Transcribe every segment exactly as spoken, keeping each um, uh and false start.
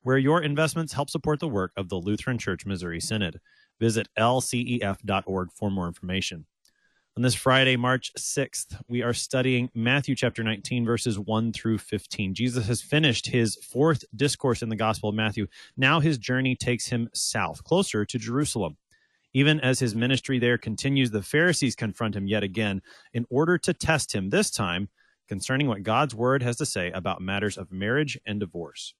where your investments help support the work of the Lutheran Church Missouri Synod. Visit L C E F dot org for more information. On this Friday, March sixth, we are studying Matthew chapter nineteen, verses one through fifteen. Jesus has finished his fourth discourse in the Gospel of Matthew. Now his journey takes him south, closer to Jerusalem. Even as his ministry there continues, the Pharisees confront him yet again in order to test him, this time concerning what God's Word has to say about matters of marriage and divorce.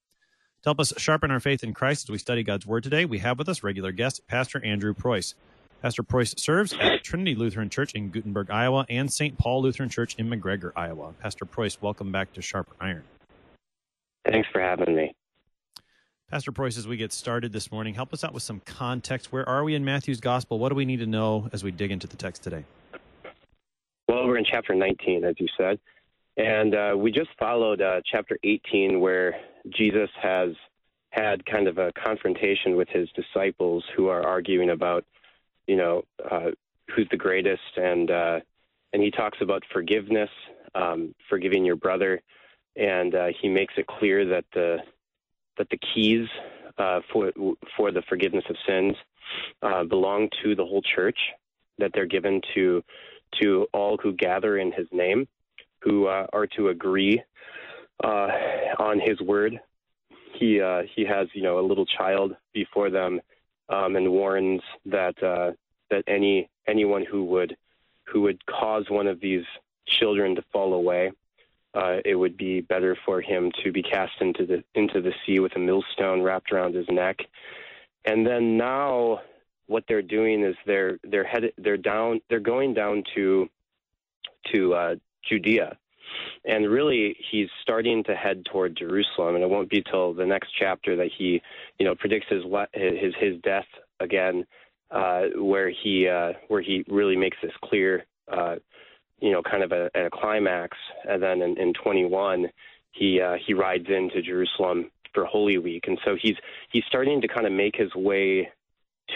To help us sharpen our faith in Christ as we study God's Word today, we have with us regular guest, Pastor Andrew Preuss. Pastor Preuss serves at Trinity Lutheran Church in Gutenberg, Iowa, and Saint Paul Lutheran Church in McGregor, Iowa. Pastor Preuss, welcome back to Sharper Iron. Thanks for having me. Pastor Preuss, as we get started this morning, help us out with some context. Where are we in Matthew's Gospel? What do we need to know as we dig into the text today? Well, we're in chapter nineteen, as you said, and uh, we just followed uh, chapter eighteen, where Jesus has had kind of a confrontation with his disciples who are arguing about you know, uh, who's the greatest, and uh, and he talks about forgiveness, um, forgiving your brother, and uh, he makes it clear that the that the keys uh, for for the forgiveness of sins uh, belong to the whole church, that they're given to to all who gather in his name, who uh, are to agree uh, on his word. He uh, he has you know a little child before them. Um, and warns that uh, that any anyone who would who would cause one of these children to fall away, uh, it would be better for him to be cast into the into the sea with a millstone wrapped around his neck. And then now, what they're doing is they're they're headed they're down they're going down to to uh, Judea, and really he's starting to head toward Jerusalem, and it won't be till the next chapter that he, you know, predicts his his his death again, uh, where he uh, where he really makes this clear, uh, you know, kind of a, a climax. And then in, in twenty-one, he uh, he rides into Jerusalem for Holy Week, and so he's he's starting to kind of make his way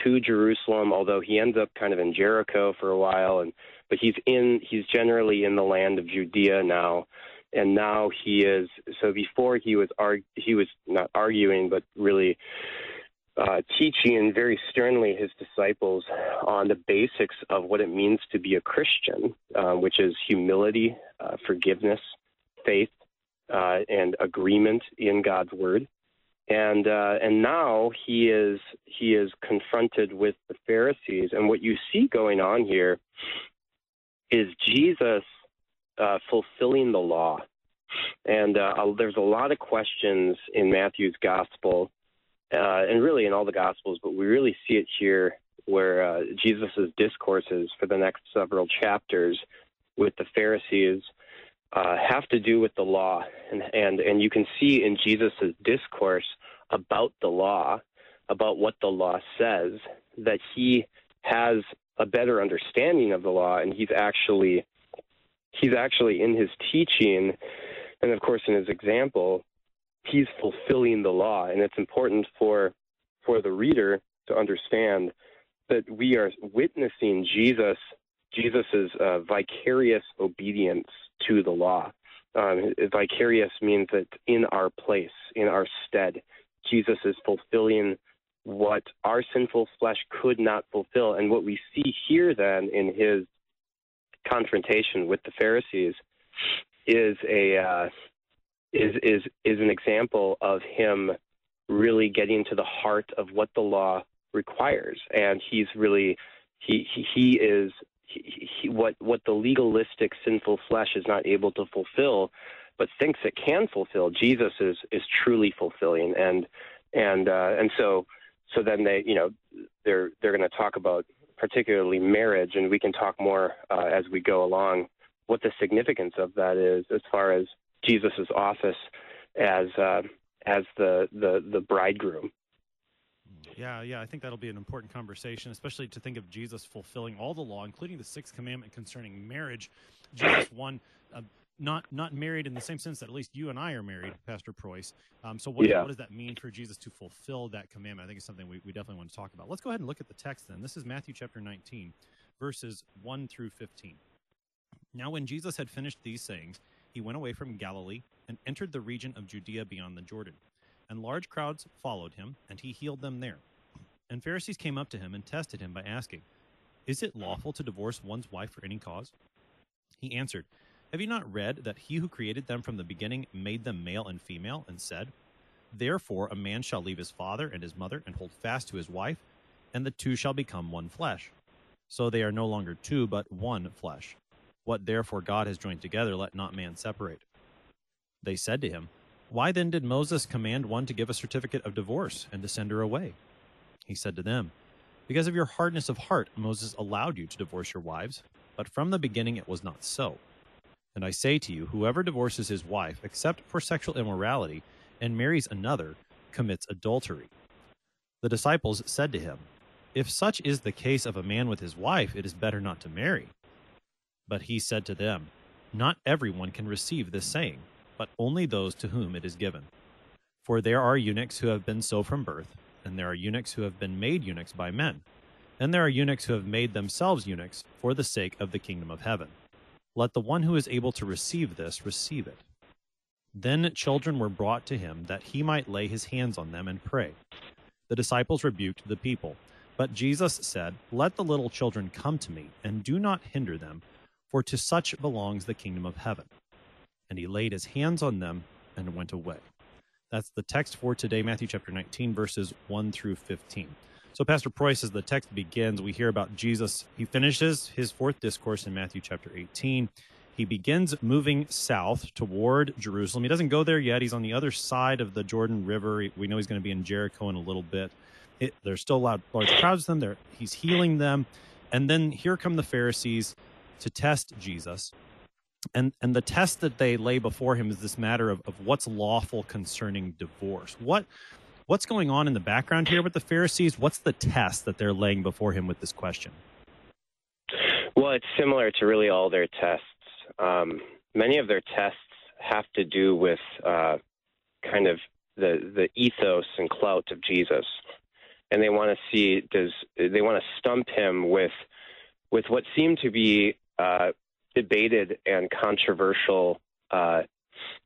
to Jerusalem, although he ends up kind of in Jericho for a while, and but he's in he's generally in the land of Judea now, and now he is so before he was arg- he was not arguing but really uh, teaching very sternly his disciples on the basics of what it means to be a Christian, uh, which is humility, uh, forgiveness, faith, uh, and agreement in God's word. And uh, and now he is he is confronted with the Pharisees, and what you see going on here is Jesus uh, fulfilling the law. And uh, there's a lot of questions in Matthew's gospel, uh, and really in all the gospels, but we really see it here, where uh, Jesus's discourses for the next several chapters with the Pharisees Uh, have to do with the law, and, and and you can see in Jesus's discourse about the law, about what the law says, that he has a better understanding of the law, and he's actually he's actually in his teaching, and of course in his example, he's fulfilling the law, and it's important for for the reader to understand that we are witnessing Jesus. Jesus's uh, vicarious obedience to the law. Um, vicarious means that in our place, in our stead, Jesus is fulfilling what our sinful flesh could not fulfill. And what we see here then in his confrontation with the Pharisees is a uh, is is is an example of him really getting to the heart of what the law requires. And he's really he he, he is. He, he, what what the legalistic sinful flesh is not able to fulfill, but thinks it can fulfill, Jesus is is truly fulfilling, and and uh, and so so then they you know they're they're going to talk about particularly marriage, and we can talk more uh, as we go along what the significance of that is as far as Jesus's office as uh, as the the the bridegroom. Yeah, yeah, I think that'll be an important conversation, especially to think of Jesus fulfilling all the law, including the sixth commandment concerning marriage. Jesus won, uh, not not married in the same sense that at least you and I are married, Pastor Preuss. Um, so what, yeah. what does that mean for Jesus to fulfill that commandment? I think it's something we, we definitely want to talk about. Let's go ahead and look at the text then. This is Matthew chapter nineteen, verses one through fifteen. Now when Jesus had finished these sayings, he went away from Galilee and entered the region of Judea beyond the Jordan. And large crowds followed him, and he healed them there. And Pharisees came up to him and tested him by asking, "Is it lawful to divorce one's wife for any cause?" He answered, "Have you not read that he who created them from the beginning made them male and female, and said, 'Therefore a man shall leave his father and his mother and hold fast to his wife, and the two shall become one flesh. So they are no longer two, but one flesh. What therefore God has joined together, let not man separate.'" They said to him, "Why then did Moses command one to give a certificate of divorce and to send her away?" He said to them, "Because of your hardness of heart, Moses allowed you to divorce your wives, but from the beginning it was not so. And I say to you, whoever divorces his wife, except for sexual immorality, and marries another, commits adultery." The disciples said to him, "If such is the case of a man with his wife, it is better not to marry." But he said to them, "Not everyone can receive this saying, but only those to whom it is given. For there are eunuchs who have been so from birth, and there are eunuchs who have been made eunuchs by men, and there are eunuchs who have made themselves eunuchs for the sake of the kingdom of heaven. Let the one who is able to receive this receive it." Then children were brought to him that he might lay his hands on them and pray. The disciples rebuked the people, but Jesus said, "Let the little children come to me, and do not hinder them, for to such belongs the kingdom of heaven." And he laid his hands on them and went away. That's the text for today, Matthew chapter nineteen, verses one through fifteen. So, Pastor Preuss, as the text begins, we hear about Jesus. He finishes his fourth discourse in Matthew chapter eighteen. He begins moving south toward Jerusalem. He doesn't go there yet. He's on the other side of the Jordan River. We know he's going to be in Jericho in a little bit. It, there's still loud, large crowds of them. They're, he's healing them. And then here come the Pharisees to test Jesus. And and the test that they lay before him is this matter of, of what's lawful concerning divorce. What what's going on in the background here with the Pharisees? What's the test that they're laying before him with this question? Well, it's similar to really all their tests. Um, many of their tests have to do with uh, kind of the the ethos and clout of Jesus, and they want to see does they want to stump him with with what seem to be Uh, debated and controversial uh,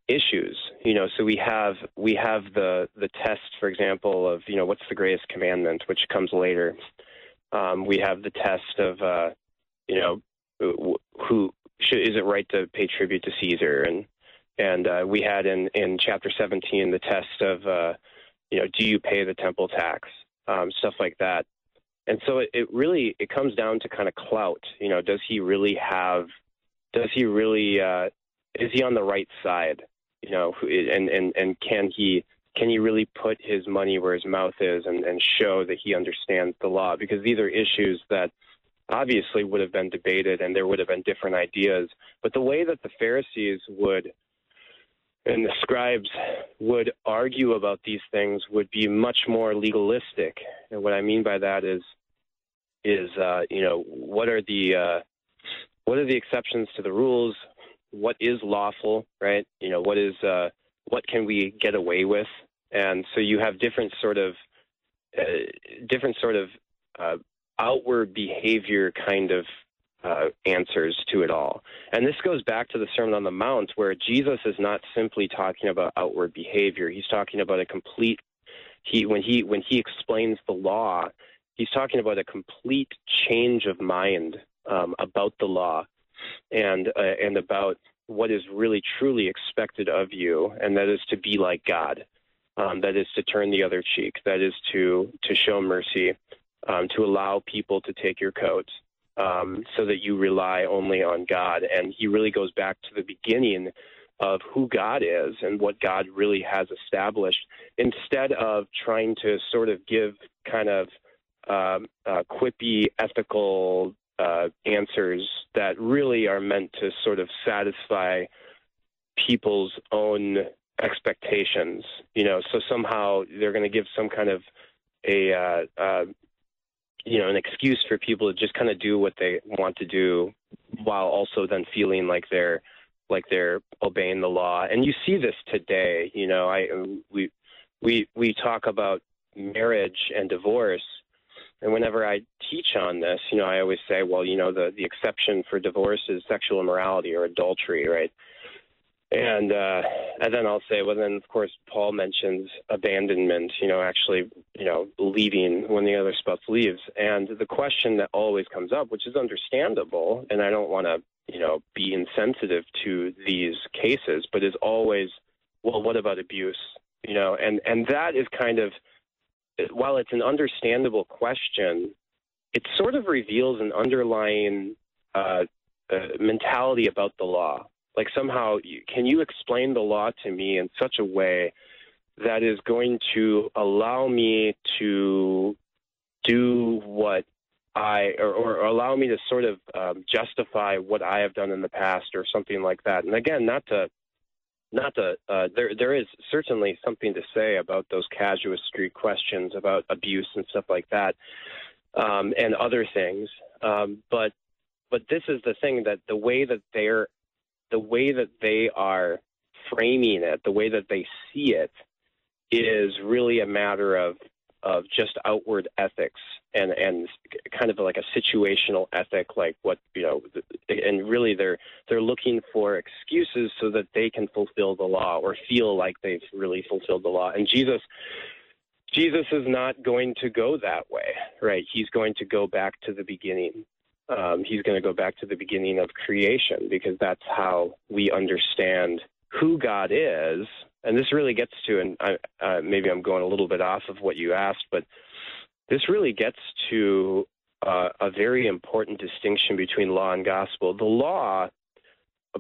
issues, you know. So we have we have the the test, for example, of you know what's the greatest commandment, which comes later. Um, we have the test of uh, you know who should, is it right to pay tribute to Caesar, and and uh, we had in in chapter seventeen the test of uh, you know do you pay the temple tax, um, stuff like that. And so it, it really it comes down to kind of clout, you know. Does he really have Does he really? Uh, is he on the right side? You know, and, and, and can he can he really put his money where his mouth is and, and show that he understands the law? Because these are issues that obviously would have been debated, and there would have been different ideas. But the way that the Pharisees would and the scribes would argue about these things would be much more legalistic. And what I mean by that is is uh, you know what are the uh, What are the exceptions to the rules? What is lawful, right? You know, what is uh, what can we get away with? And so you have different sort of uh, different sort of uh, outward behavior kind of uh, answers to it all. And this goes back to the Sermon on the Mount, where Jesus is not simply talking about outward behavior. He's talking about a complete. He when he when he explains the law, he's talking about a complete change of mind. Um, about the law and uh, and about what is really truly expected of you, and that is to be like God, um, that is to turn the other cheek, that is to to show mercy, um, to allow people to take your coat, um, so that you rely only on God. And he really goes back to the beginning of who God is and what God really has established, instead of trying to sort of give kind of um, uh, quippy ethical Uh, answers that really are meant to sort of satisfy people's own expectations, you know. So somehow they're going to give some kind of a uh, uh, you know, an excuse for people to just kind of do what they want to do, while also then feeling like they're like they're obeying the law. And you see this today. You know, I we we we talk about marriage and divorce. And whenever I teach on this, you know, I always say, well, you know, the, the exception for divorce is sexual immorality or adultery, right? And uh, and then I'll say, well, then, of course, Paul mentions abandonment, you know, actually, you know, leaving when the other spouse leaves. And the question that always comes up, which is understandable, and I don't want to, you know, be insensitive to these cases, but is always, well, what about abuse? You know, and, and that is kind of, while it's an understandable question, it sort of reveals an underlying uh, uh, mentality about the law. Like somehow, you, can you explain the law to me in such a way that is going to allow me to do what I, or, or allow me to sort of um, justify what I have done in the past or something like that? And again, not to, Not to, uh, there, there is certainly something to say about those casuistry questions about abuse and stuff like that, um, and other things. Um, but, but this is the thing that the way that they're, the way that they are framing it, the way that they see it, is really a matter of of just outward ethics and and kind of like a situational ethic, like what, you know, and really they're they're looking for excuses so that they can fulfill the law or feel like they've really fulfilled the law. And Jesus Jesus is not going to go that way, right? He's going to go back to the beginning. Um, he's going to go back to the beginning of creation, because that's how we understand who God is. And this really gets to, and I, uh, maybe I'm going a little bit off of what you asked, but this really gets to uh, a very important distinction between law and gospel. The law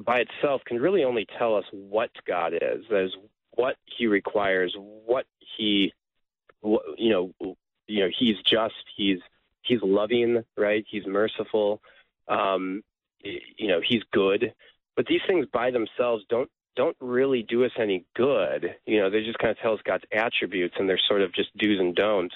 by itself can really only tell us what God is, that is, what he requires, what he, what, you know, you know, he's just, he's he's loving, right? He's merciful, um, you know, he's good. But these things by themselves don't don't really do us any good. You know, they just kind of tell us God's attributes, and they're sort of just do's and don'ts.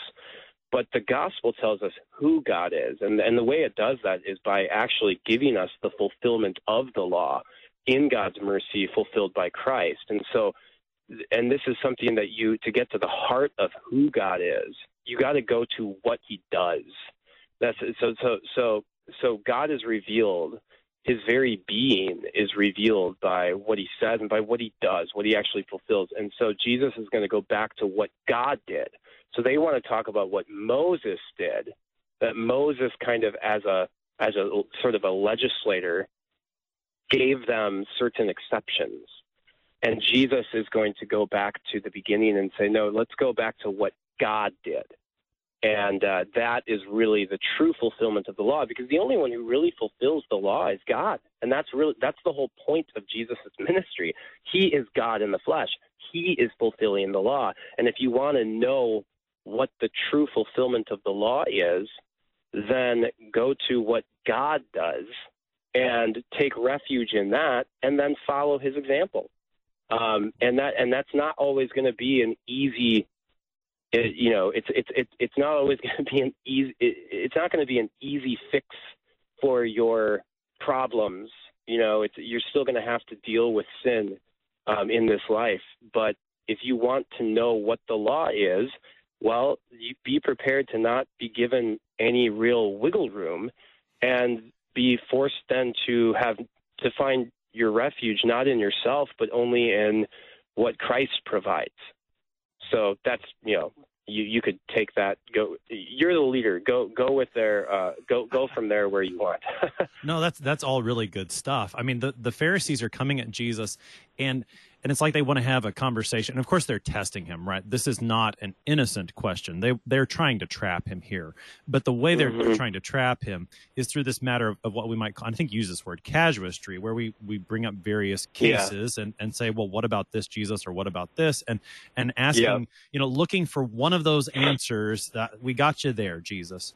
But the gospel tells us who God is. And, and the way it does that is by actually giving us the fulfillment of the law in God's mercy, fulfilled by Christ. And so, and this is something that you, to get to the heart of who God is, you got to go to what he does. That's so, so, so, so God is revealed. His very being is revealed by what he says and by what he does, what he actually fulfills. And so Jesus is going to go back to what God did. So they want to talk about what Moses did, that Moses kind of as a as a sort of a legislator gave them certain exceptions. And Jesus is going to go back to the beginning and say, no, let's go back to what God did. And uh, that is really the true fulfillment of the law, because the only one who really fulfills the law is God. And that's really that's the whole point of Jesus' ministry. He is God in the flesh. He is fulfilling the law. And if you want to know what the true fulfillment of the law is, then go to what God does and take refuge in that, and then follow his example. Um, and that and that's not always going to be an easy It, you know, it's it's it's it's not always going to be an easy. It, it's not going to be an easy fix for your problems. You know, it's, you're still going to have to deal with sin um, in this life. But if you want to know what the law is, well, you be prepared to not be given any real wiggle room, and be forced then to have to find your refuge not in yourself, but only in what Christ provides. So that's, you know, you, you could take that. Go, you're the leader. Go go with their uh, go go from there where you want. No, that's that's all really good stuff. I mean, the, the Pharisees are coming at Jesus, and and it's like they want to have a conversation. And of course, they're testing him, right? This is not an innocent question. They they're trying to trap him here, but the way they're mm-hmm. trying to trap him is through this matter of, of what we might call, I think, use this word, casuistry, where we we bring up various cases yeah. and and say, well, what about this, Jesus, or what about this, and and asking, yeah. you know, looking for one of those answers that we got you there, Jesus.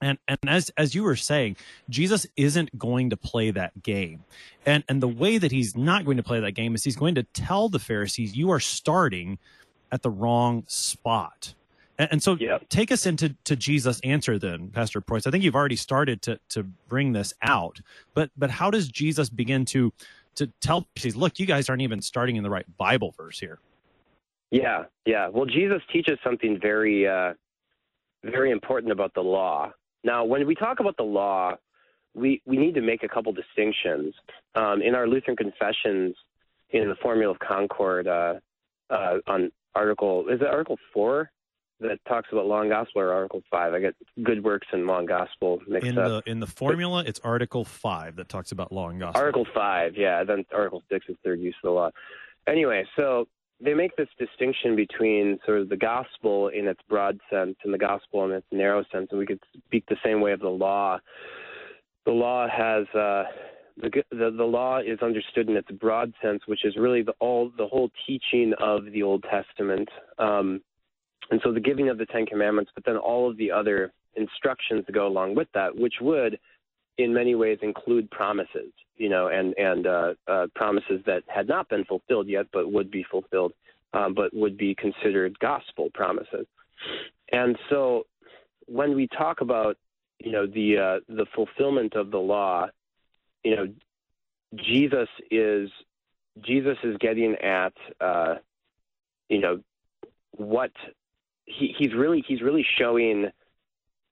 And and as as you were saying, Jesus isn't going to play that game. And and the way that he's not going to play that game is he's going to tell the Pharisees, you are starting at the wrong spot. And, and so yep. take us into to Jesus' answer then, Pastor Preuss. I think you've already started to to bring this out, but but how does Jesus begin to to tell, look, you guys aren't even starting in the right Bible verse here? Yeah, yeah. Well, Jesus teaches something very, uh, very important about the law. Now, when we talk about the law, we, we need to make a couple distinctions. Um, in our Lutheran confessions, in the Formula of Concord, uh, uh, on article, is it article four that talks about law and gospel, or article five? I get good works and law and gospel mixed in up. The, in the formula, but it's article five that talks about law and gospel. Article five, yeah. Then article six is third use of the law. Anyway, so they make this distinction between sort of the gospel in its broad sense and the gospel in its narrow sense. And we could speak the same way of the law. The law has uh, the, the the law is understood in its broad sense, which is really the all the whole teaching of the Old Testament, um, and so the giving of the Ten Commandments, but then all of the other instructions that go along with that, which would, in many ways, include promises, you know, and and uh, uh, promises that had not been fulfilled yet, but would be fulfilled, um, but would be considered gospel promises. And so, when we talk about, you know, the uh, the fulfillment of the law, you know, Jesus is Jesus is getting at, uh, you know, what he, he's really he's really showing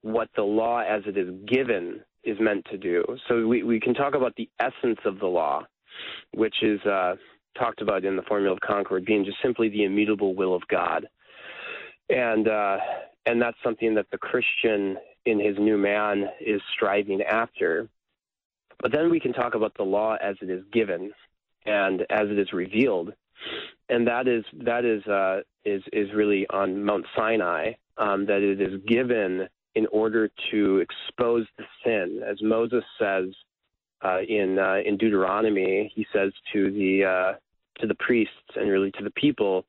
what the law as it is given is meant to do. So we, we can talk about the essence of the law, which is uh, talked about in the Formula of Concord, being just simply the immutable will of God. And uh, and that's something that the Christian in his new man is striving after. But then we can talk about the law as it is given and as it is revealed. And that is that is uh, is, is really on Mount Sinai, um, that it is given in order to expose the sin. As Moses says uh, in uh, in Deuteronomy, he says to the uh, to the priests and really to the people,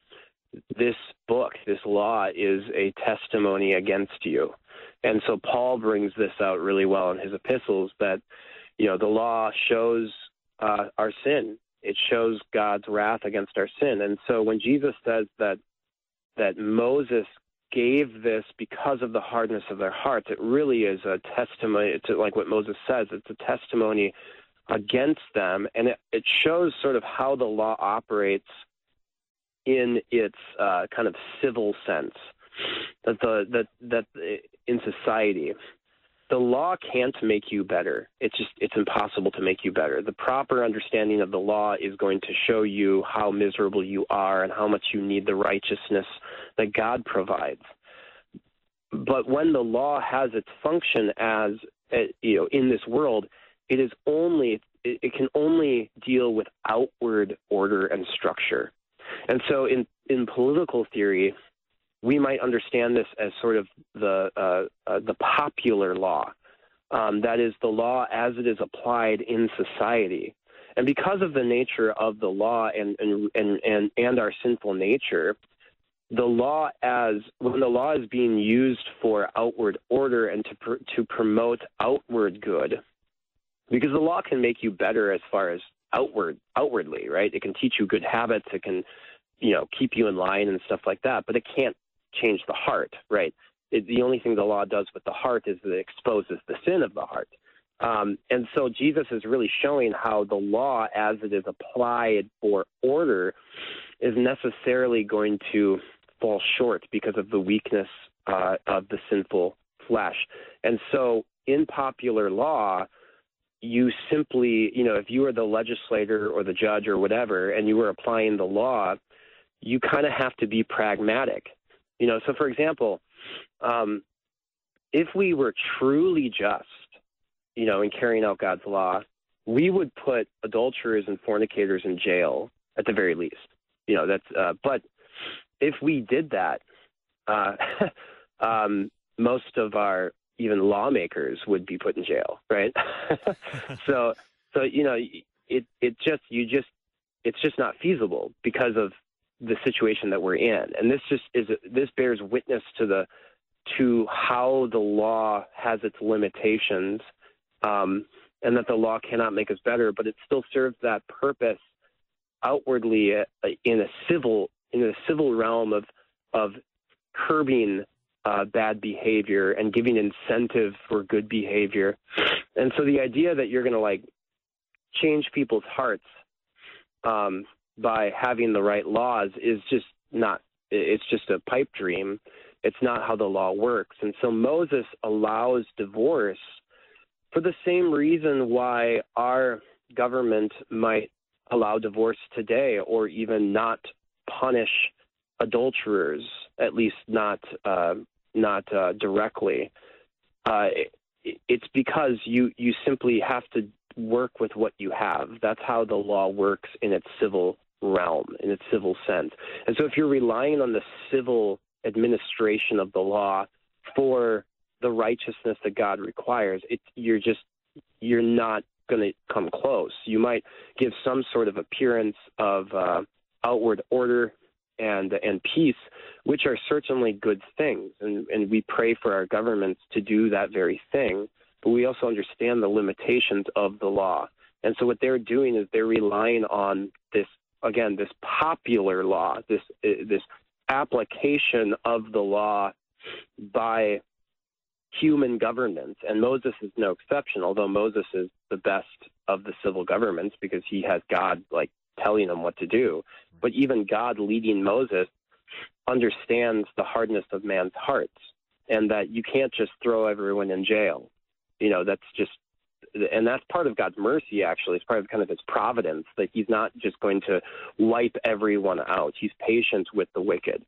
this book, this law, is a testimony against you. And so Paul brings this out really well in his epistles, that you know the law shows uh, our sin. It shows God's wrath against our sin. And so when Jesus says that that Moses gave this because of the hardness of their hearts, it really is a testimony to, like what Moses says, it's a testimony against them. And it, it shows sort of how the law operates in its uh, kind of civil sense, that the, that, that in society, the law can't make you better. It's just, it's impossible to make you better. The proper understanding of the law is going to show you how miserable you are and how much you need the righteousness that God provides. But when the law has its function as, you know, in this world, it is only, it can only deal with outward order and structure. And so in, in political theory, we might understand this as sort of the uh, uh, the popular law, um, that is the law as it is applied in society. And because of the nature of the law and and and and, and our sinful nature, the law as when the law is being used for outward order and to pr- to promote outward good, because the law can make you better as far as outward outwardly, right? It can teach you good habits. It can, you know, keep you in line and stuff like that, but it can't change the heart, right? It, the only thing the law does with the heart is that it exposes the sin of the heart. Um, and so Jesus is really showing how the law, as it is applied for order, is necessarily going to fall short because of the weakness uh, of the sinful flesh. And so in popular law, you simply, you know, if you were the legislator or the judge or whatever, and you were applying the law, you kind of have to be pragmatic. You know, so for example, um, if we were truly just, you know, in carrying out God's law, we would put adulterers and fornicators in jail at the very least. You know, that's. Uh, but if we did that, uh, um, most of our even lawmakers would be put in jail, right? so, so you know, it it just you just it's just not feasible because of the situation that we're in. And this just is, this bears witness to the, to how the law has its limitations, um, and that the law cannot make us better, but it still serves that purpose outwardly in a civil, in a civil realm of, of curbing uh, bad behavior and giving incentive for good behavior. And so the idea that you're going to like change people's hearts um, by having the right laws is just not, it's just a pipe dream. It's not how the law works. And so Moses allows divorce for the same reason why our government might allow divorce today, or even not punish adulterers, at least not uh, not uh, directly. Uh, it, it's because you, you simply have to work with what you have. That's how the law works in its civil realm, in its civil sense. And so if you're relying on the civil administration of the law for the righteousness that God requires, it, you're just you're not going to come close. You might give some sort of appearance of uh, outward order and and peace, which are certainly good things, and, and we pray for our governments to do that very thing. But we also understand the limitations of the law, and so what they're doing is they're relying on this again, this popular law, this uh, this application of the law by human governments, and Moses is no exception, although Moses is the best of the civil governments because he has God like telling him what to do. But even God leading Moses understands the hardness of man's hearts, and that you can't just throw everyone in jail. You know, that's just, and that's part of God's mercy, actually. It's part of kind of his providence that he's not just going to wipe everyone out. He's patient with the wicked.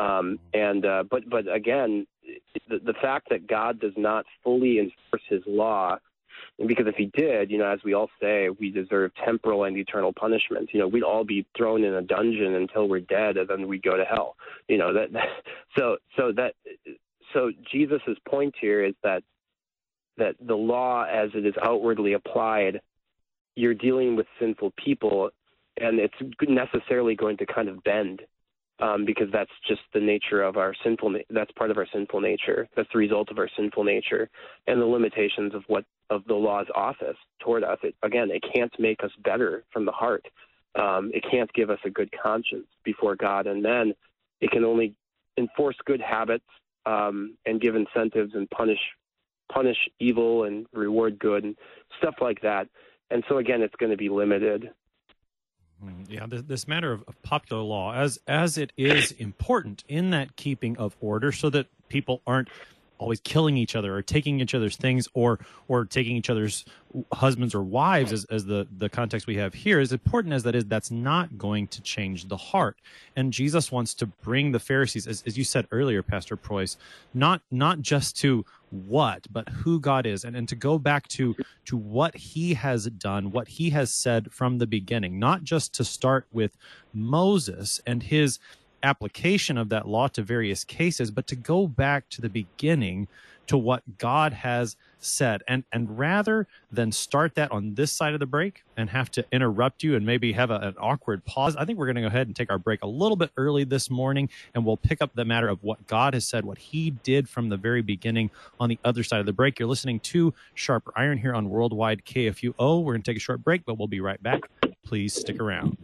Um, and uh, but but again, the, the fact that God does not fully enforce his law, because if he did, you know, as we all say, we deserve temporal and eternal punishment. You know, we'd all be thrown in a dungeon until we're dead, and then we'd go to hell. You know that. So so that so Jesus's point here is that that the law, as it is outwardly applied, you're dealing with sinful people, and it's necessarily going to kind of bend. Um, because that's just the nature of our sinful na- that's part of our sinful nature. That's the result of our sinful nature and the limitations of what of the law's office toward us. It, again, it can't make us better from the heart. Um, it can't give us a good conscience before God and men. It can only enforce good habits um, and give incentives and punish punish evil and reward good and stuff like that. And so again, it's going to be limited. Yeah, this matter of popular law, as as it is important in that keeping of order so that people aren't always killing each other or taking each other's things or or taking each other's husbands or wives, as, as the, the context we have here, as important as that is, that's not going to change the heart. And Jesus wants to bring the Pharisees, as, as you said earlier, Pastor Preuss, not not just to what, but who God is, and, and to go back to to what he has done, what he has said from the beginning, not just to start with Moses and his application of that law to various cases, but to go back to the beginning to what God has said. And and rather than start that on this side of the break and have to interrupt you and maybe have a, an awkward pause, I think we're going to go ahead and take our break a little bit early this morning, and we'll pick up the matter of what God has said, what he did from the very beginning on the other side of the break. You're listening to Sharper Iron here on Worldwide K F U O. We're going to take a short break, but we'll be right back. Please stick around.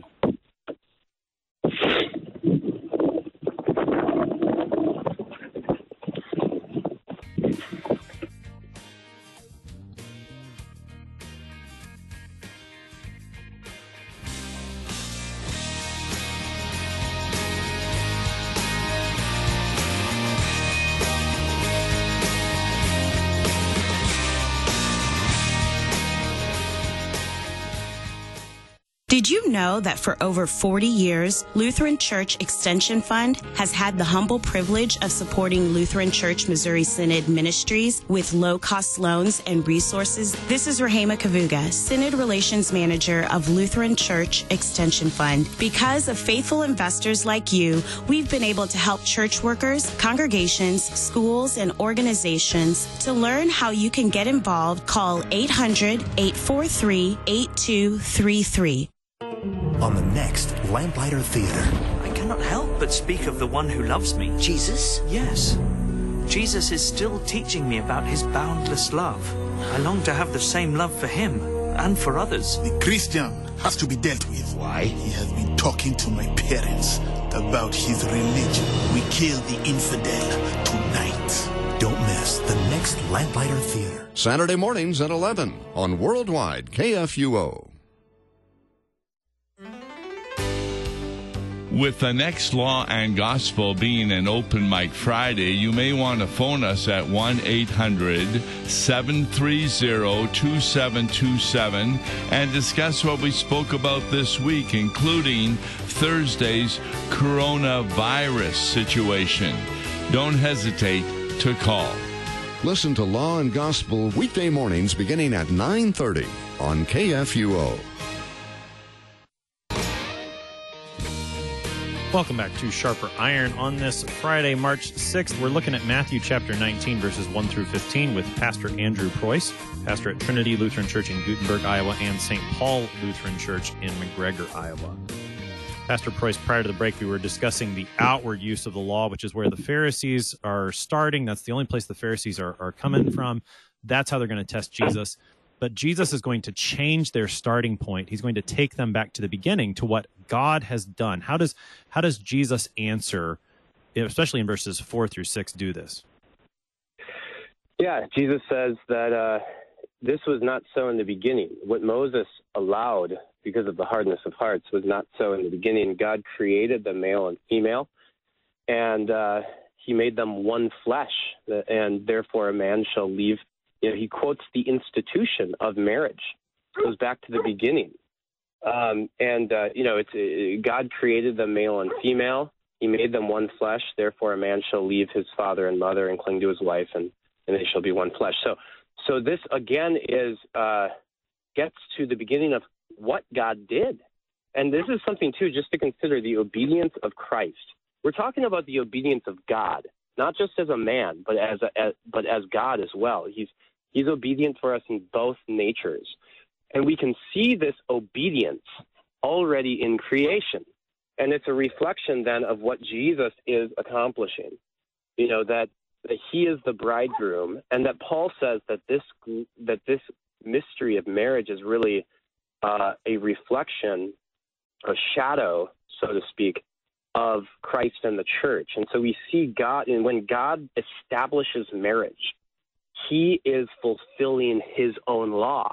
Did you know that for over forty years, Lutheran Church Extension Fund has had the humble privilege of supporting Lutheran Church Missouri Synod ministries with low-cost loans and resources? This is Rahema Kavuga, Synod Relations Manager of Lutheran Church Extension Fund. Because of faithful investors like you, we've been able to help church workers, congregations, schools, and organizations. To learn how you can get involved, call eight hundred, eight four three, eight two three three. On the next Lamplighter Theater. I cannot help but speak of the one who loves me. Jesus? Yes. Jesus is still teaching me about his boundless love. I long to have the same love for him and for others. The Christian has to be dealt with. Why? He has been talking to my parents about his religion. We kill the infidel tonight. Texas, the next Lamplighter Theater. Saturday mornings at eleven on Worldwide K F U O. With the next Law and Gospel being an open mic Friday, you may want to phone us at one eight hundred, seven three zero, two seven two seven and discuss what we spoke about this week, including Thursday's coronavirus situation. Don't hesitate to call. Listen to Law and Gospel weekday mornings beginning at nine thirty on K F U O. Welcome back to Sharper Iron. On this Friday, March sixth, we're looking at Matthew chapter nineteen, verses one through fifteen with Pastor Andrew Preuss, pastor at Trinity Lutheran Church in Gutenberg, Iowa, and Saint Paul Lutheran Church in McGregor, Iowa. Pastor Preuss, prior to the break, we were discussing the outward use of the law, which is where the Pharisees are starting. That's the only place the Pharisees are, are coming from. That's how they're going to test Jesus. But Jesus is going to change their starting point. He's going to take them back to the beginning, to what God has done. How does how does Jesus answer, especially in verses four through six, do this? Yeah, Jesus says that uh, this was not so in the beginning. What Moses allowed because of the hardness of hearts was not so in the beginning. God created the male and female, and uh, he made them one flesh, and therefore a man shall leave. You know, he quotes the institution of marriage. It goes back to the beginning. Um, and, uh, you know, it's uh, God created the male and female. He made them one flesh. Therefore, a man shall leave his father and mother and cling to his wife, and, and they shall be one flesh. So so this, again, is uh, gets to the beginning of what God did. And this is something, too, just to consider the obedience of Christ. We're talking about the obedience of God, not just as a man, but as, a, as but as God as well. He's He's obedient for us in both natures. And we can see this obedience already in creation. And it's a reflection then of what Jesus is accomplishing, you know, that, that he is the bridegroom, and that Paul says that this, that this mystery of marriage is really uh, a reflection, a shadow, so to speak, of Christ and the church. And so we see God, and when God establishes marriage, he is fulfilling his own law,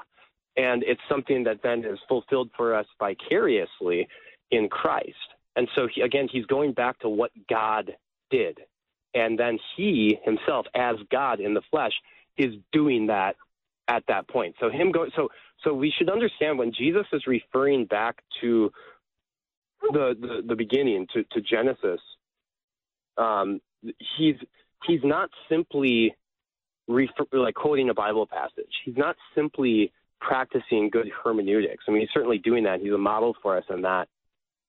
and it's something that then is fulfilled for us vicariously in Christ. And so, he, again, he's going back to what God did, and then he himself, as God in the flesh, is doing that at that point. So him going, so so we should understand when Jesus is referring back to the the, the beginning, to, to Genesis, um, he's he's not simply Refer, like quoting a Bible passage. He's not simply practicing good hermeneutics. I mean, he's certainly doing that. He's a model for us in that.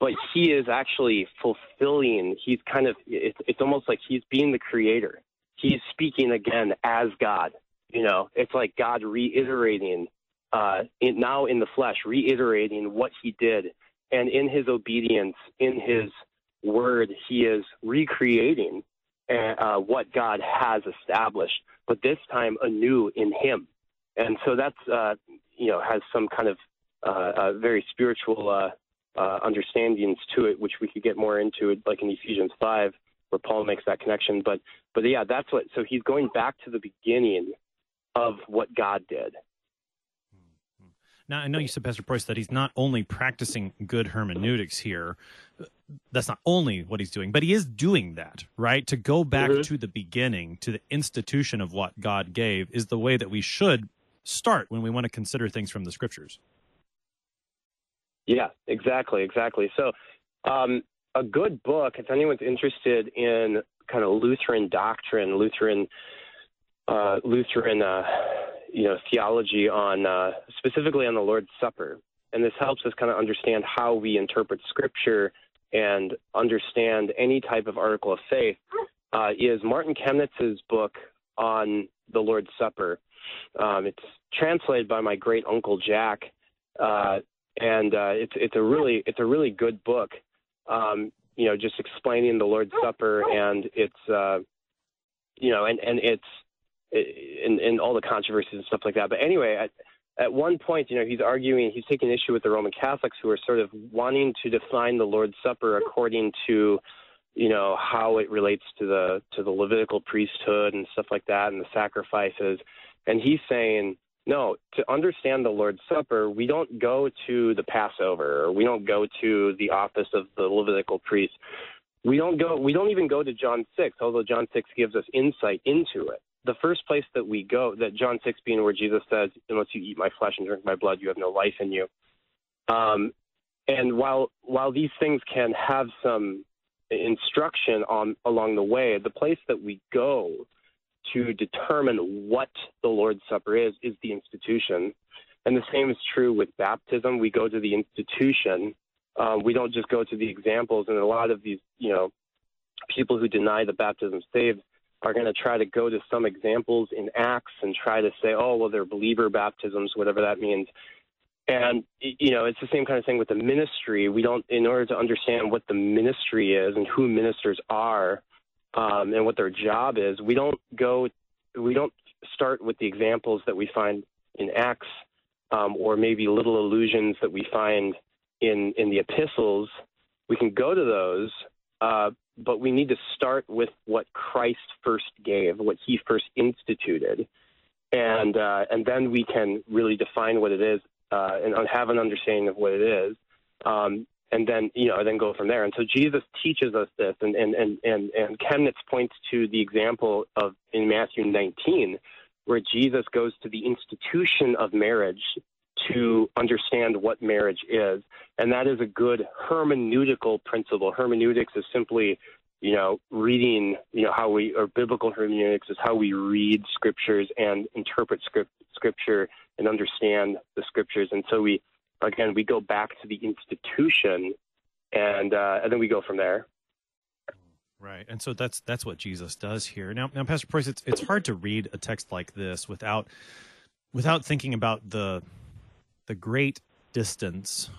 But he is actually fulfilling. He's kind of, it's, it's almost like he's being the creator. He's speaking again as God. You know, it's like God reiterating, uh, in, now in the flesh, reiterating what he did. And in his obedience, in his word, he is recreating uh, what God has established, but this time anew in him. And so that's, uh, you know, has some kind of uh, uh, very spiritual uh, uh, understandings to it, which we could get more into, like in Ephesians five, where Paul makes that connection. But, but yeah, that's what, so he's going back to the beginning of what God did. Now, I know you said, Pastor Preuss, that he's not only practicing good hermeneutics here. That's not only what he's doing, but he is doing that, right? To go back mm-hmm. to the beginning, to the institution of what God gave, is the way that we should start when we want to consider things from the Scriptures. Yeah, exactly, exactly. So um, a good book, if anyone's interested in kind of Lutheran doctrine, Lutheran uh, Lutheran uh, you know, theology on uh, specifically on the Lord's Supper, and this helps us kind of understand how we interpret Scripture and understand any type of article of faith, uh, is Martin Chemnitz's book on the Lord's Supper. Um, it's translated by my great uncle Jack, uh, and uh, it's it's a really it's a really good book. Um, you know, just explaining the Lord's Supper and it's uh, you know and and it's and, and all the controversies and stuff like that. But anyway. I, At one point, you know, he's arguing, he's taking issue with the Roman Catholics who are sort of wanting to define the Lord's Supper according to you know, how it relates to the to the Levitical priesthood and stuff like that and the sacrifices. And he's saying, no, to understand the Lord's Supper, we don't go to the Passover, or we don't go to the office of the Levitical priest. We don't go. We don't even go to John six, although John six gives us insight into it. The first place that we go, that John six being where Jesus says, unless you eat my flesh and drink my blood, you have no life in you. Um, and while while these things can have some instruction on along the way, the place that we go to determine what the Lord's Supper is, is the institution. And the same is true with baptism. We go to the institution. Um, we don't just go to the examples. And a lot of these, you know, people who deny the baptism saved are going to try to go to some examples in Acts and try to say, oh, well, they're believer baptisms, whatever that means. And, you know, it's the same kind of thing with the ministry. We don't, in order to understand what the ministry is and who ministers are, um, and what their job is, we don't go, we don't start with the examples that we find in Acts, um, or maybe little allusions that we find in, in the epistles. We can go to those, uh, but we need to start with what Christ first gave, what he first instituted. And, uh, and then we can really define what it is, uh, and have an understanding of what it is. Um, and then, you know, then go from there. And so Jesus teaches us this, and, and, and, and, and Chemnitz points to the example of in Matthew nineteen, where Jesus goes to the institution of marriage to understand what marriage is. And that is a good hermeneutical principle. Hermeneutics is simply, you know, reading, you know, how we, or biblical hermeneutics is how we read scriptures and interpret script, scripture and understand the scriptures. And so we, again, we go back to the institution, and uh, and then we go from there. Right, and so that's that's what Jesus does here. Now, now, Pastor Preuss, it's it's hard to read a text like this without without thinking about the the great distance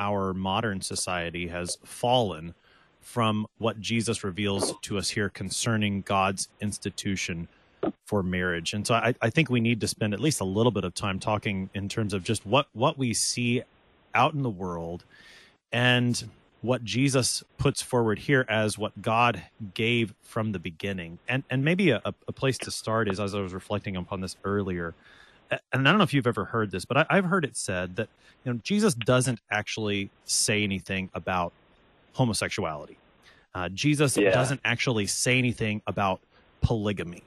our modern society has fallen from what Jesus reveals to us here concerning God's institution for marriage. And so I, I think we need to spend at least a little bit of time talking in terms of just what, what we see out in the world and what Jesus puts forward here as what God gave from the beginning. And and maybe a, a place to start is, as I was reflecting upon this earlier, and I don't know if you've ever heard this, but I, I've heard it said that, you know, Jesus doesn't actually say anything about homosexuality. Uh, Jesus yeah. doesn't actually say anything about polygamy.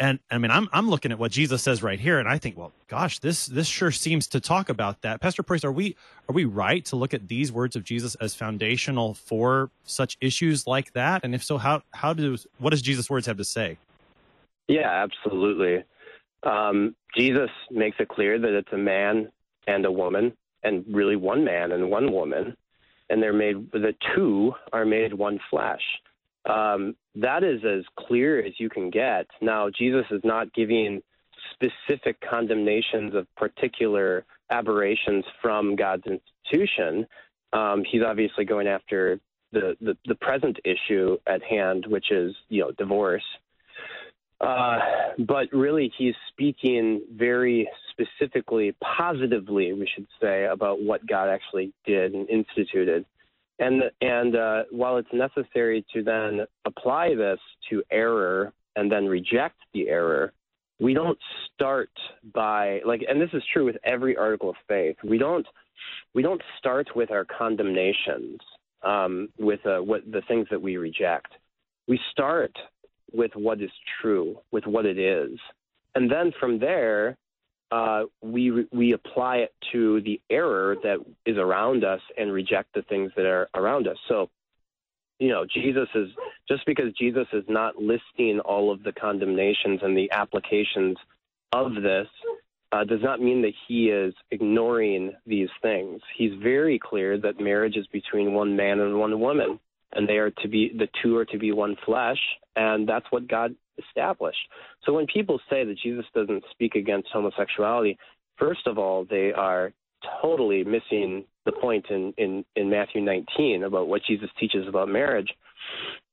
And I mean, I'm I'm looking at what Jesus says right here, and I think, well, gosh, this this sure seems to talk about that. Pastor Preuss, are we are we right to look at these words of Jesus as foundational for such issues like that? And if so, how how does what does Jesus' words have to say? Yeah, absolutely. Um, Jesus makes it clear that it's a man and a woman, and really one man and one woman, and they're made the two are made one flesh. Um, that is as clear as you can get. Now, Jesus is not giving specific condemnations of particular aberrations from God's institution. Um, he's obviously going after the, the, the present issue at hand, which is, you know, divorce. Uh, but really, he's speaking very specifically, positively, we should say, about what God actually did and instituted. And and uh, while it's necessary to then apply this to error and then reject the error, we don't start by like, and this is true with every article of faith. We don't we don't start with our condemnations, um, with uh, what the things that we reject. We start with what is true, with what it is, and then from there, Uh, we we apply it to the error that is around us and reject the things that are around us. So, you know, Jesus is just because Jesus is not listing all of the condemnations and the applications of this uh, does not mean that he is ignoring these things. He's very clear that marriage is between one man and one woman, and they are to be the two are to be one flesh, and that's what God established. So when people say that Jesus doesn't speak against homosexuality, first of all, they are totally missing the point in, in, in Matthew nineteen about what Jesus teaches about marriage.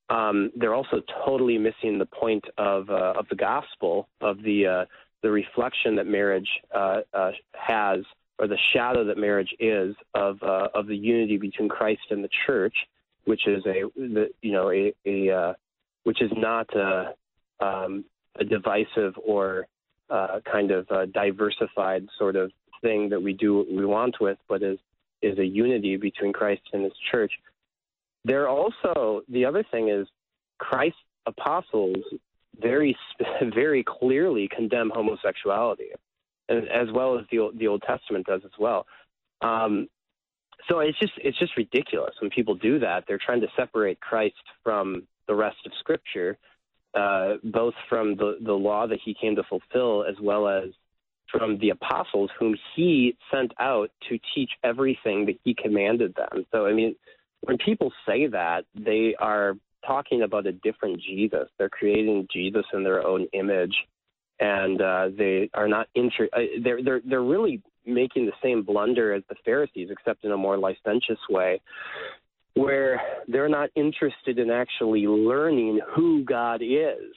Um, they're also totally missing the point of uh, of the gospel, of the uh, the reflection that marriage uh, uh, has, or the shadow that marriage is of uh, of the unity between Christ and the church, which is a you know a, a uh, which is not a, um, a divisive or uh, kind of a diversified sort of thing that we do what we want with, but is is a unity between Christ and His Church. There also, the other thing is, Christ's apostles very very clearly condemn homosexuality, and as well as the the Old Testament does as well. Um, so it's just it's just ridiculous when people do that. They're trying to separate Christ from the rest of Scripture, uh, both from the, the law that he came to fulfill as well as from the apostles whom he sent out to teach everything that he commanded them. So, I mean, when people say that, they are talking about a different Jesus. They're creating Jesus in their own image, and uh, they are not inter- uh, they're, they're, they're really making the same blunder as the Pharisees, except in a more licentious way, where they're not interested in actually learning who God is.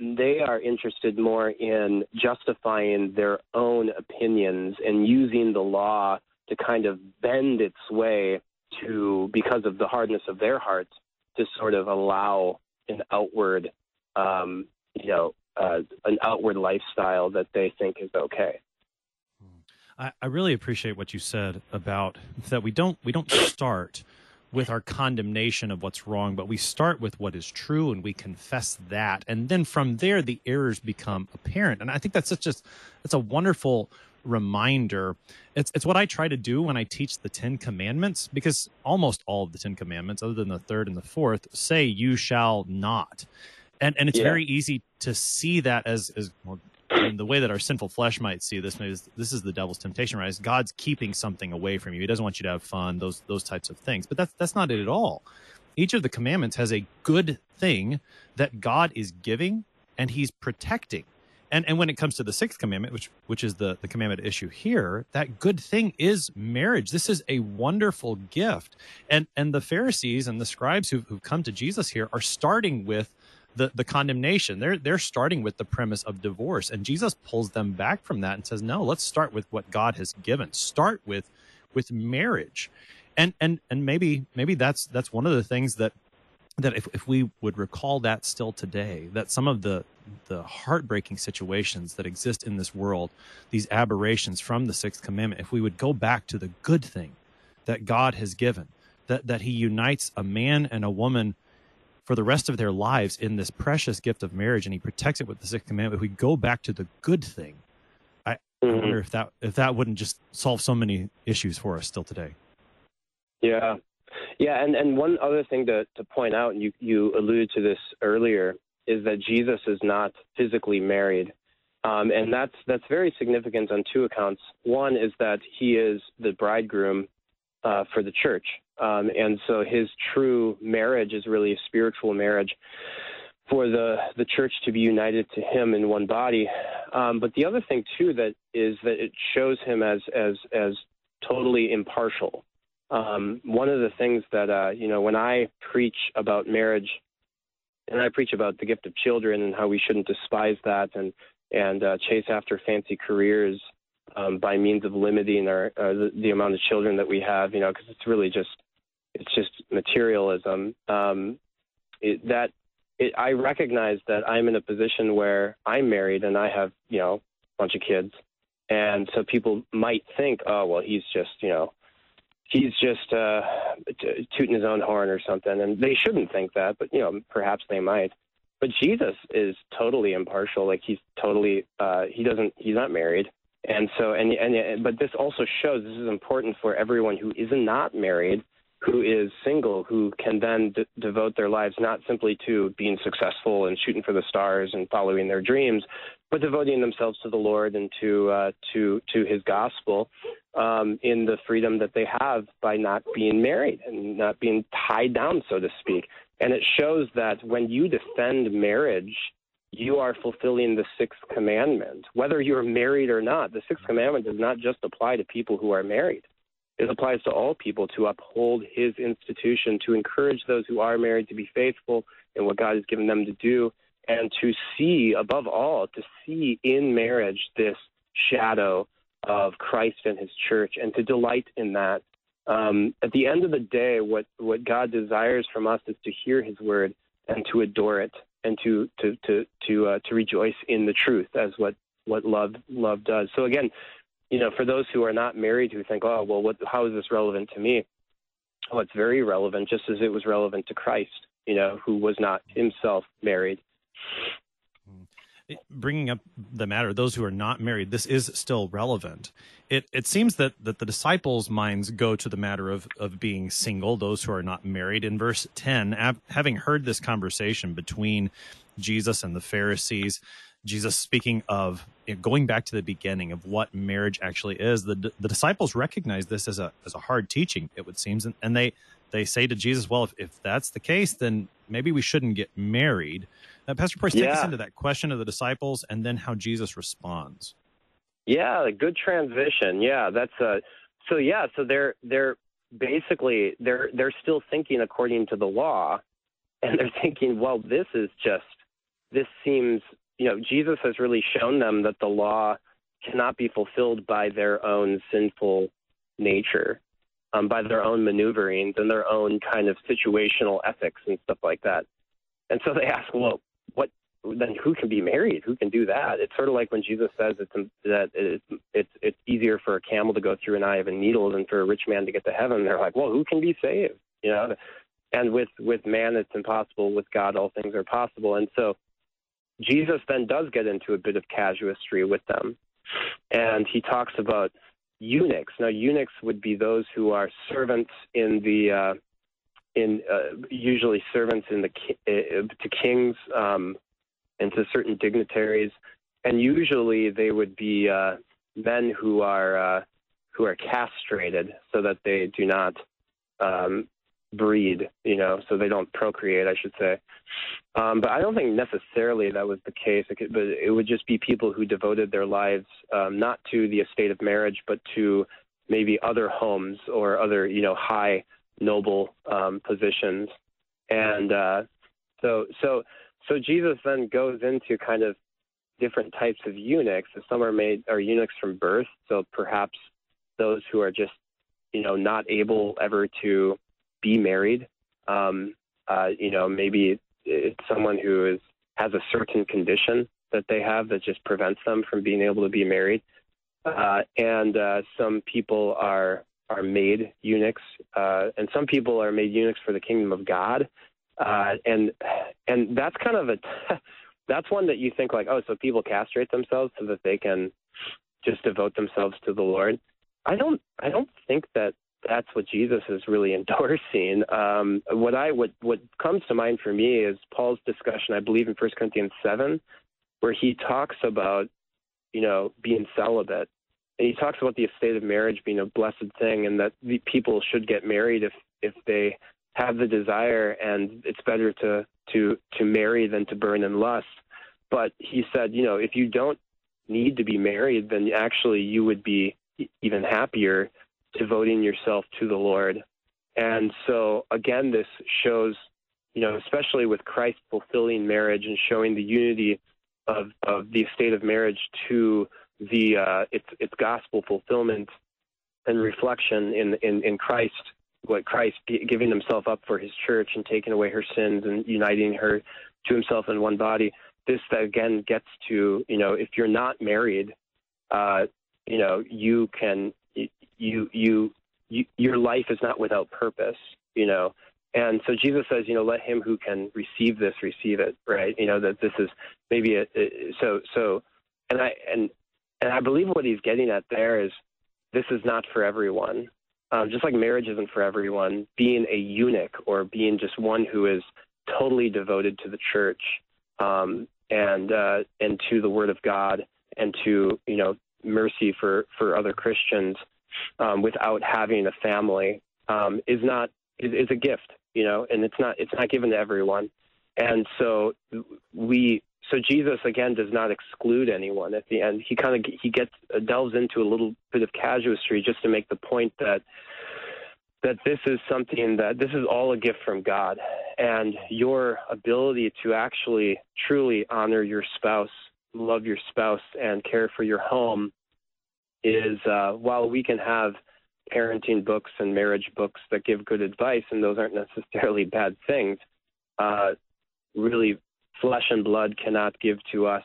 They are interested more in justifying their own opinions and using the law to kind of bend its way to, because of the hardness of their hearts, to sort of allow an outward, um, you know, uh, an outward lifestyle that they think is okay. I, I really appreciate what you said about that. We don't we don't start with our condemnation of what's wrong, but we start with what is true and we confess that. And then from there, the errors become apparent. And I think that's just, that's a wonderful reminder. It's it's what I try to do when I teach the Ten Commandments, because almost all of the Ten Commandments, other than the third and the fourth, say you shall not. And and it's yeah. very easy to see that as, as well, in the way that our sinful flesh might see this, maybe this is the devil's temptation, right? Is God's keeping something away from you. He doesn't want you to have fun, those those types of things. But that's that's not it at all. Each of the commandments has a good thing that God is giving and he's protecting. And and when it comes to the sixth commandment, which which is the, the commandment issue here, that good thing is marriage. This is a wonderful gift. And and the Pharisees and the scribes who've, who've come to Jesus here are starting with the the condemnation. They're they're starting with the premise of divorce. And Jesus pulls them back from that and says, no, let's start with what God has given. Start with with marriage. And and and maybe maybe that's that's one of the things that that if, if we would recall that still today, that some of the the heartbreaking situations that exist in this world, these aberrations from the sixth commandment, if we would go back to the good thing that God has given, that, that he unites a man and a woman for the rest of their lives in this precious gift of marriage, and he protects it with the sixth commandment. If we go back to the good thing, I mm-hmm. wonder if that, if that wouldn't just solve so many issues for us still today. Yeah. Yeah, and, and one other thing to, to point out, and you, you alluded to this earlier, is that Jesus is not physically married. Um, and that's that's very significant on two accounts. One is that he is the bridegroom uh, for the church. Um, and so his true marriage is really a spiritual marriage for the, the church to be united to him in one body. Um, but the other thing, too, that is that it shows him as as, as totally impartial. Um, one of the things that, uh, you know, when I preach about marriage and I preach about the gift of children and how we shouldn't despise that and, and uh, chase after fancy careers um, by means of limiting our, uh, the, the amount of children that we have, you know, because it's really just, it's just materialism. Um, it, that it, I recognize that I'm in a position where I'm married and I have, you know, a bunch of kids. And so people might think, oh, well, he's just, you know, he's just uh, t- tooting his own horn or something, and they shouldn't think that, but, you know, perhaps they might. But Jesus is totally impartial. Like, he's totally uh, – he doesn't – he's not married. And so – and and but this also shows this is important for everyone who is not married, who is single, who can then d- devote their lives not simply to being successful and shooting for the stars and following their dreams, but devoting themselves to the Lord and to uh, to to his gospel um, in the freedom that they have by not being married and not being tied down, so to speak. And it shows that when you defend marriage, you are fulfilling the sixth commandment. Whether you're married or not, the sixth commandment does not just apply to people who are married. It applies to all people to uphold his institution, to encourage those who are married to be faithful in what God has given them to do, and to see, above all, to see in marriage this shadow of Christ and his church, and to delight in that Um, at the end of the day, what, what God desires from us is to hear his word and to adore it and to to to to, uh, to rejoice in the truth as what, what love love does. So again, you know, for those who are not married who think, oh, well, what, how is this relevant to me? Oh, it's very relevant, just as it was relevant to Christ, you know, who was not himself married. Bringing up the matter, those who are not married, this is still relevant. It it seems that, that the disciples' minds go to the matter of, of being single, those who are not married. In verse ten, having heard this conversation between Jesus and the Pharisees, Jesus speaking of, you know, going back to the beginning of what marriage actually is, the the disciples recognize this as a as a hard teaching, it would seem, and, and they, they say to Jesus, well, if, if that's the case, then maybe we shouldn't get married. Now, Pastor Preuss, take yeah. us into that question of the disciples and then how Jesus responds. Yeah, a good transition. Yeah, that's a so. Yeah, so they're they're basically they're they're still thinking according to the law, and they're thinking, well, this is just this seems you know Jesus has really shown them that the law cannot be fulfilled by their own sinful nature, um, by their own maneuverings and their own kind of situational ethics and stuff like that. And so they ask, well, what then? Who can be married? Who can do that? It's sort of like when Jesus says it's, that it's, it's it's easier for a camel to go through an eye of a needle than for a rich man to get to heaven. They're like, well, who can be saved? You know, and with with man it's impossible. With God, all things are possible. And so Jesus then does get into a bit of casuistry with them, and he talks about eunuchs. Now, eunuchs would be those who are servants in the uh, In, uh, usually servants in the uh, to kings um, and to certain dignitaries, and usually they would be uh, men who are uh, who are castrated so that they do not um, breed, you know, so they don't procreate, I should say. Um, but I don't think necessarily that was the case. It could, but it would just be people who devoted their lives um, not to the estate of marriage, but to maybe other homes or other, you know, high. noble um, positions. And uh, so so so Jesus then goes into kind of different types of eunuchs. Some are made are eunuchs from birth, so perhaps those who are just, you know, not able ever to be married. Um, uh, you know, maybe it's someone who is has a certain condition that they have that just prevents them from being able to be married. Uh, and uh, some people are are made eunuchs, uh, and some people are made eunuchs for the kingdom of God, uh, and and that's kind of a that's one that you think like, oh, so people castrate themselves so that they can just devote themselves to the Lord. I don't I don't think that that's what Jesus is really endorsing. Um, what I what what comes to mind for me is Paul's discussion, I believe in First Corinthians seven, where he talks about, you know, being celibate. And he talks about the estate of marriage being a blessed thing, and that the people should get married if, if they have the desire, and it's better to, to to marry than to burn in lust. But he said, you know, if you don't need to be married, then actually you would be even happier devoting yourself to the Lord. And so, again, this shows, you know, especially with Christ fulfilling marriage and showing the unity of, of the estate of marriage to the uh, its its gospel fulfillment and reflection in in in Christ, what Christ giving himself up for his church and taking away her sins and uniting her to himself in one body. This again gets to, you know, if you're not married, uh, you know, you can you, you you your life is not without purpose, you know. And so Jesus says, you know, let him who can receive this receive it, right? You know, that this is maybe a, a, so so, and I and. And I believe what he's getting at there is this is not for everyone. Um, just like marriage isn't for everyone, being a eunuch or being just one who is totally devoted to the church um, and uh, and to the word of God and to, you know, mercy for, for other Christians um, without having a family um, is not is, is a gift, you know, and it's not it's not given to everyone. And so we. So Jesus, again, does not exclude anyone at the end. He kind of he gets uh, delves into a little bit of casuistry just to make the point that that this is something that this is all a gift from God. And your ability to actually truly honor your spouse, love your spouse, and care for your home is, uh, while we can have parenting books and marriage books that give good advice, and those aren't necessarily bad things. Uh, really, flesh and blood cannot give to us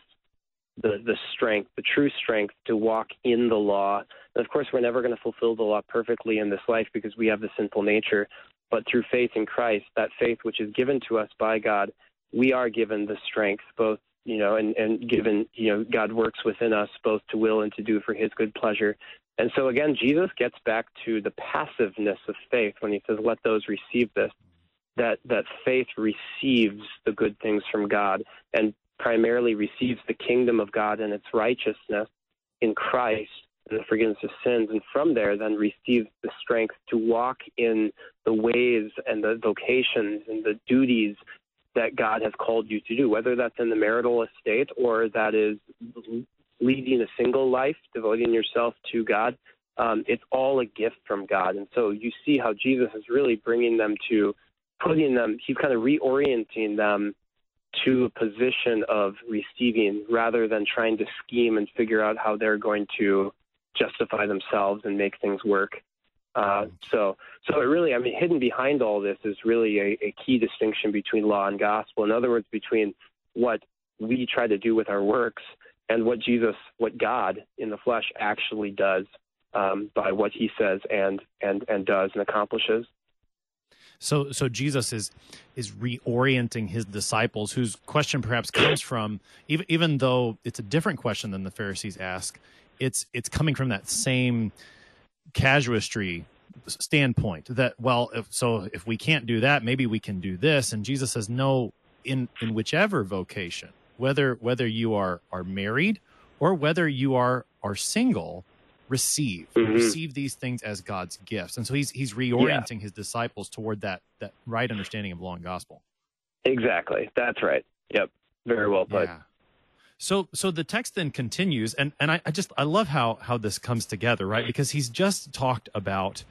the, the strength, the true strength to walk in the law. And of course, we're never going to fulfill the law perfectly in this life because we have the sinful nature. But through faith in Christ, that faith which is given to us by God, we are given the strength, both, you know, and, and given, you know, God works within us both to will and to do for his good pleasure. And so, again, Jesus gets back to the passiveness of faith when he says, let those receive this, that that faith receives the good things from God and primarily receives the kingdom of God and its righteousness in Christ and the forgiveness of sins. And from there, then receives the strength to walk in the ways and the vocations and the duties that God has called you to do, whether that's in the marital estate or that is leading a single life, devoting yourself to God. Um, it's all a gift from God. And so you see how Jesus is really bringing them to, putting them, he's kind of reorienting them to a position of receiving rather than trying to scheme and figure out how they're going to justify themselves and make things work. Uh, so, so it really, I mean, hidden behind all this is really a, a key distinction between law and gospel. In other words, between what we try to do with our works and what Jesus, what God in the flesh actually does um, by what he says and, and, and does and accomplishes. So, so Jesus is is reorienting his disciples, whose question perhaps comes from, even, even though it's a different question than the Pharisees ask, it's it's coming from that same casuistry standpoint that, well, if, so if we can't do that, maybe we can do this. And Jesus says, no, in, in whichever vocation, whether whether you are, are married or whether you are, are single, receive, mm-hmm. receive these things as God's gifts. And so he's he's reorienting yeah. his disciples toward that that right understanding of law and gospel. Exactly. That's right. Yep. Very well put. Yeah. So so the text then continues, and, and I, I just I love how how this comes together, right? Because he's just talked about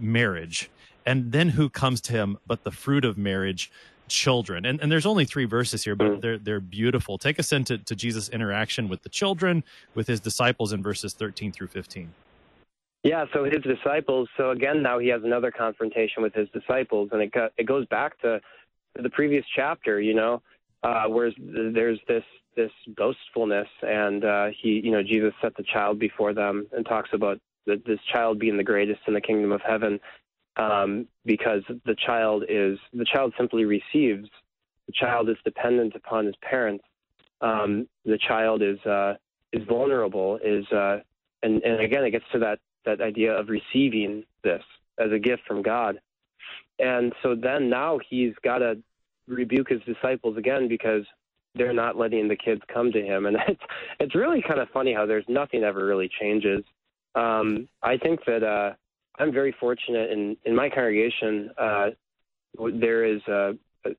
marriage, and then who comes to him but the fruit of marriage, children. And and there's only three verses here, but they're they're beautiful. Take us into to Jesus' interaction with the children, with his disciples in verses thirteen through fifteen. Yeah, so his disciples, so again, now he has another confrontation with his disciples, and it, got, it goes back to the previous chapter, you know, uh, where there's this this boastfulness, and uh, he, you know, Jesus set the child before them and talks about the, this child being the greatest in the kingdom of heaven. Um, because the child is, the child simply receives, the child is dependent upon his parents. Um, the child is, uh, is vulnerable, is, uh, and, and again, it gets to that, that idea of receiving this as a gift from God. And so then now he's got to rebuke his disciples again because they're not letting the kids come to him. And it's, it's really kind of funny how there's nothing ever really changes. Um, I think that, uh, I'm very fortunate in, in my congregation, uh, there is a,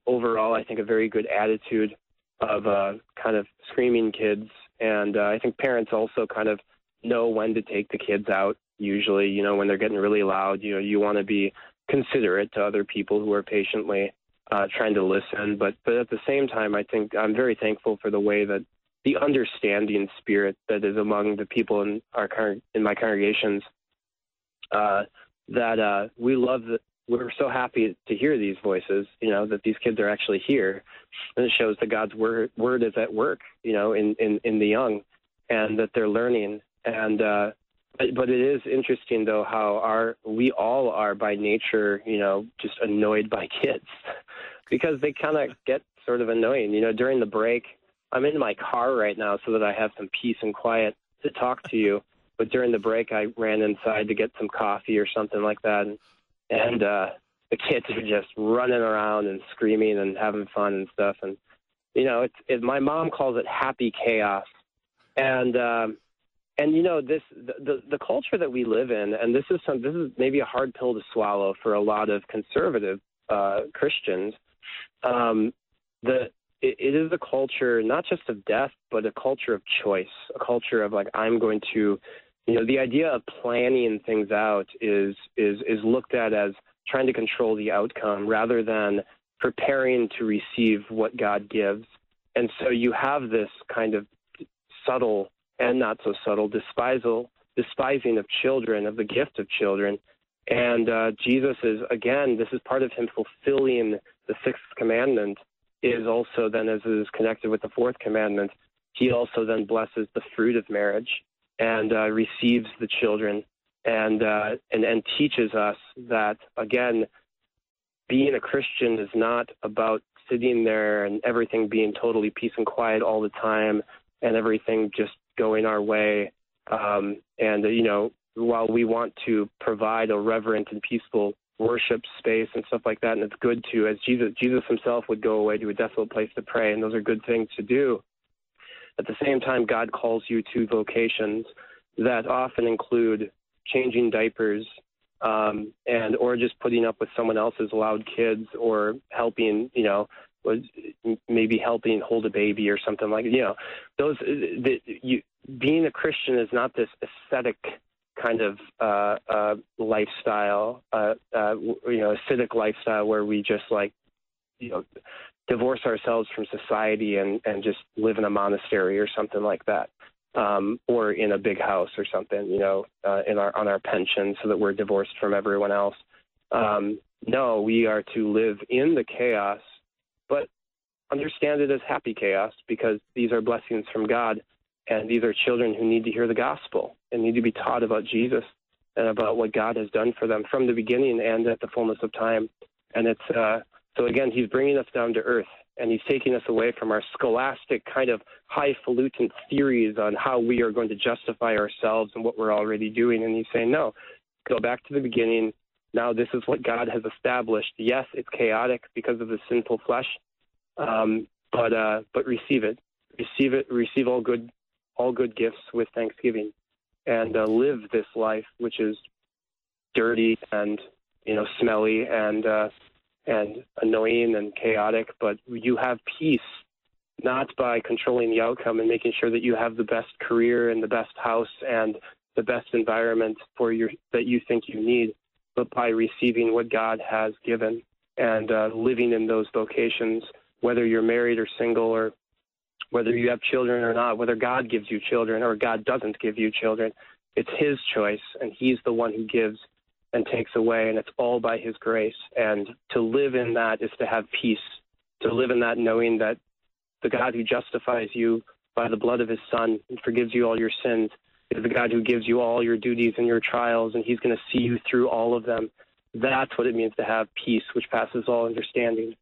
overall, I think, a very good attitude of uh, kind of screaming kids. And uh, I think parents also kind of know when to take the kids out, usually, you know, when they're getting really loud. You know, you want to be considerate to other people who are patiently uh, trying to listen. But, but at the same time, I think I'm very thankful for the way that the understanding spirit that is among the people in, our, in my congregations. Uh, that uh, we love that we're so happy to hear these voices, you know, that these kids are actually here. And it shows that God's word, word is at work, you know, in, in, in the young and that they're learning. And, uh, but, but it is interesting, though, how our, we all are by nature, you know, just annoyed by kids because they kind of get sort of annoying, you know, during the break. I'm in my car right now so that I have some peace and quiet to talk to you. But during the break, I ran inside to get some coffee or something like that, and, and uh, the kids are just running around and screaming and having fun and stuff. And, you know, it's it, my mom calls it happy chaos. And, um, and you know, this the, the, the culture that we live in, and this is, some, this is maybe a hard pill to swallow for a lot of conservative uh, Christians, um, the it, it is a culture not just of death, but a culture of choice, a culture of like, I'm going to – you know, the idea of planning things out is is is looked at as trying to control the outcome rather than preparing to receive what God gives. And so you have this kind of subtle and not so subtle despisal, despising of children, of the gift of children, And uh, Jesus is, again, this is part of him fulfilling the sixth commandment, is also then, as it is connected with the fourth commandment, he also then blesses the fruit of marriage and uh, receives the children and, uh, and and teaches us that, again, being a Christian is not about sitting there and everything being totally peace and quiet all the time and everything just going our way. Um, and, you know, while we want to provide a reverent and peaceful worship space and stuff like that, and it's good to, as Jesus, Jesus himself would go away to a desolate place to pray, and those are good things to do. At the same time, God calls you to vocations that often include changing diapers um, and or just putting up with someone else's loud kids, or helping, you know, maybe helping hold a baby or something like, you know, those the, you, being a Christian is not this ascetic kind of uh, uh, lifestyle, uh, uh, you know, ascetic lifestyle where we just like, you know, divorce ourselves from society and, and just live in a monastery or something like that, um, or in a big house or something, you know, uh, in our on our pension so that we're divorced from everyone else. Um, no, we are to live in the chaos, but understand it as happy chaos, because these are blessings from God. And these are children who need to hear the gospel and need to be taught about Jesus and about what God has done for them from the beginning and at the fullness of time. And it's uh, so, again, he's bringing us down to earth, and he's taking us away from our scholastic kind of highfalutin theories on how we are going to justify ourselves and what we're already doing. And he's saying, no, go back to the beginning. Now this is what God has established. Yes, it's chaotic because of the sinful flesh, um, but uh, but receive it. Receive it. Receive all good all good gifts with thanksgiving, and uh, live this life, which is dirty and, you know, smelly and, uh, and annoying and chaotic, but you have peace, not by controlling the outcome and making sure that you have the best career and the best house and the best environment for your, that you think you need, but by receiving what God has given and uh, living in those vocations, whether you're married or single, or whether you have children or not, whether God gives you children or God doesn't give you children, it's his choice, and he's the one who gives and takes away, and it's all by his grace. And to live in that is to have peace, to live in that knowing that the God who justifies you by the blood of his son and forgives you all your sins is the God who gives you all your duties and your trials, and he's going to see you through all of them. That's what it means to have peace, which passes all understanding.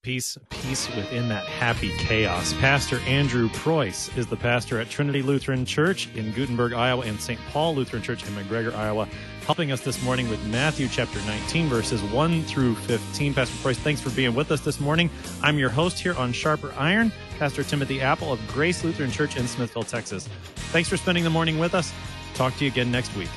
Peace, peace within that happy chaos. Pastor Andrew Preuss is the pastor at Trinity Lutheran Church in Gutenberg, Iowa, and Saint Paul Lutheran Church in McGregor, Iowa, helping us this morning with Matthew chapter nineteen, verses one through fifteen. Pastor Preuss, thanks for being with us this morning. I'm your host here on Sharper Iron, Pastor Timothy Apple of Grace Lutheran Church in Smithville, Texas. Thanks for spending the morning with us. Talk to you again next week.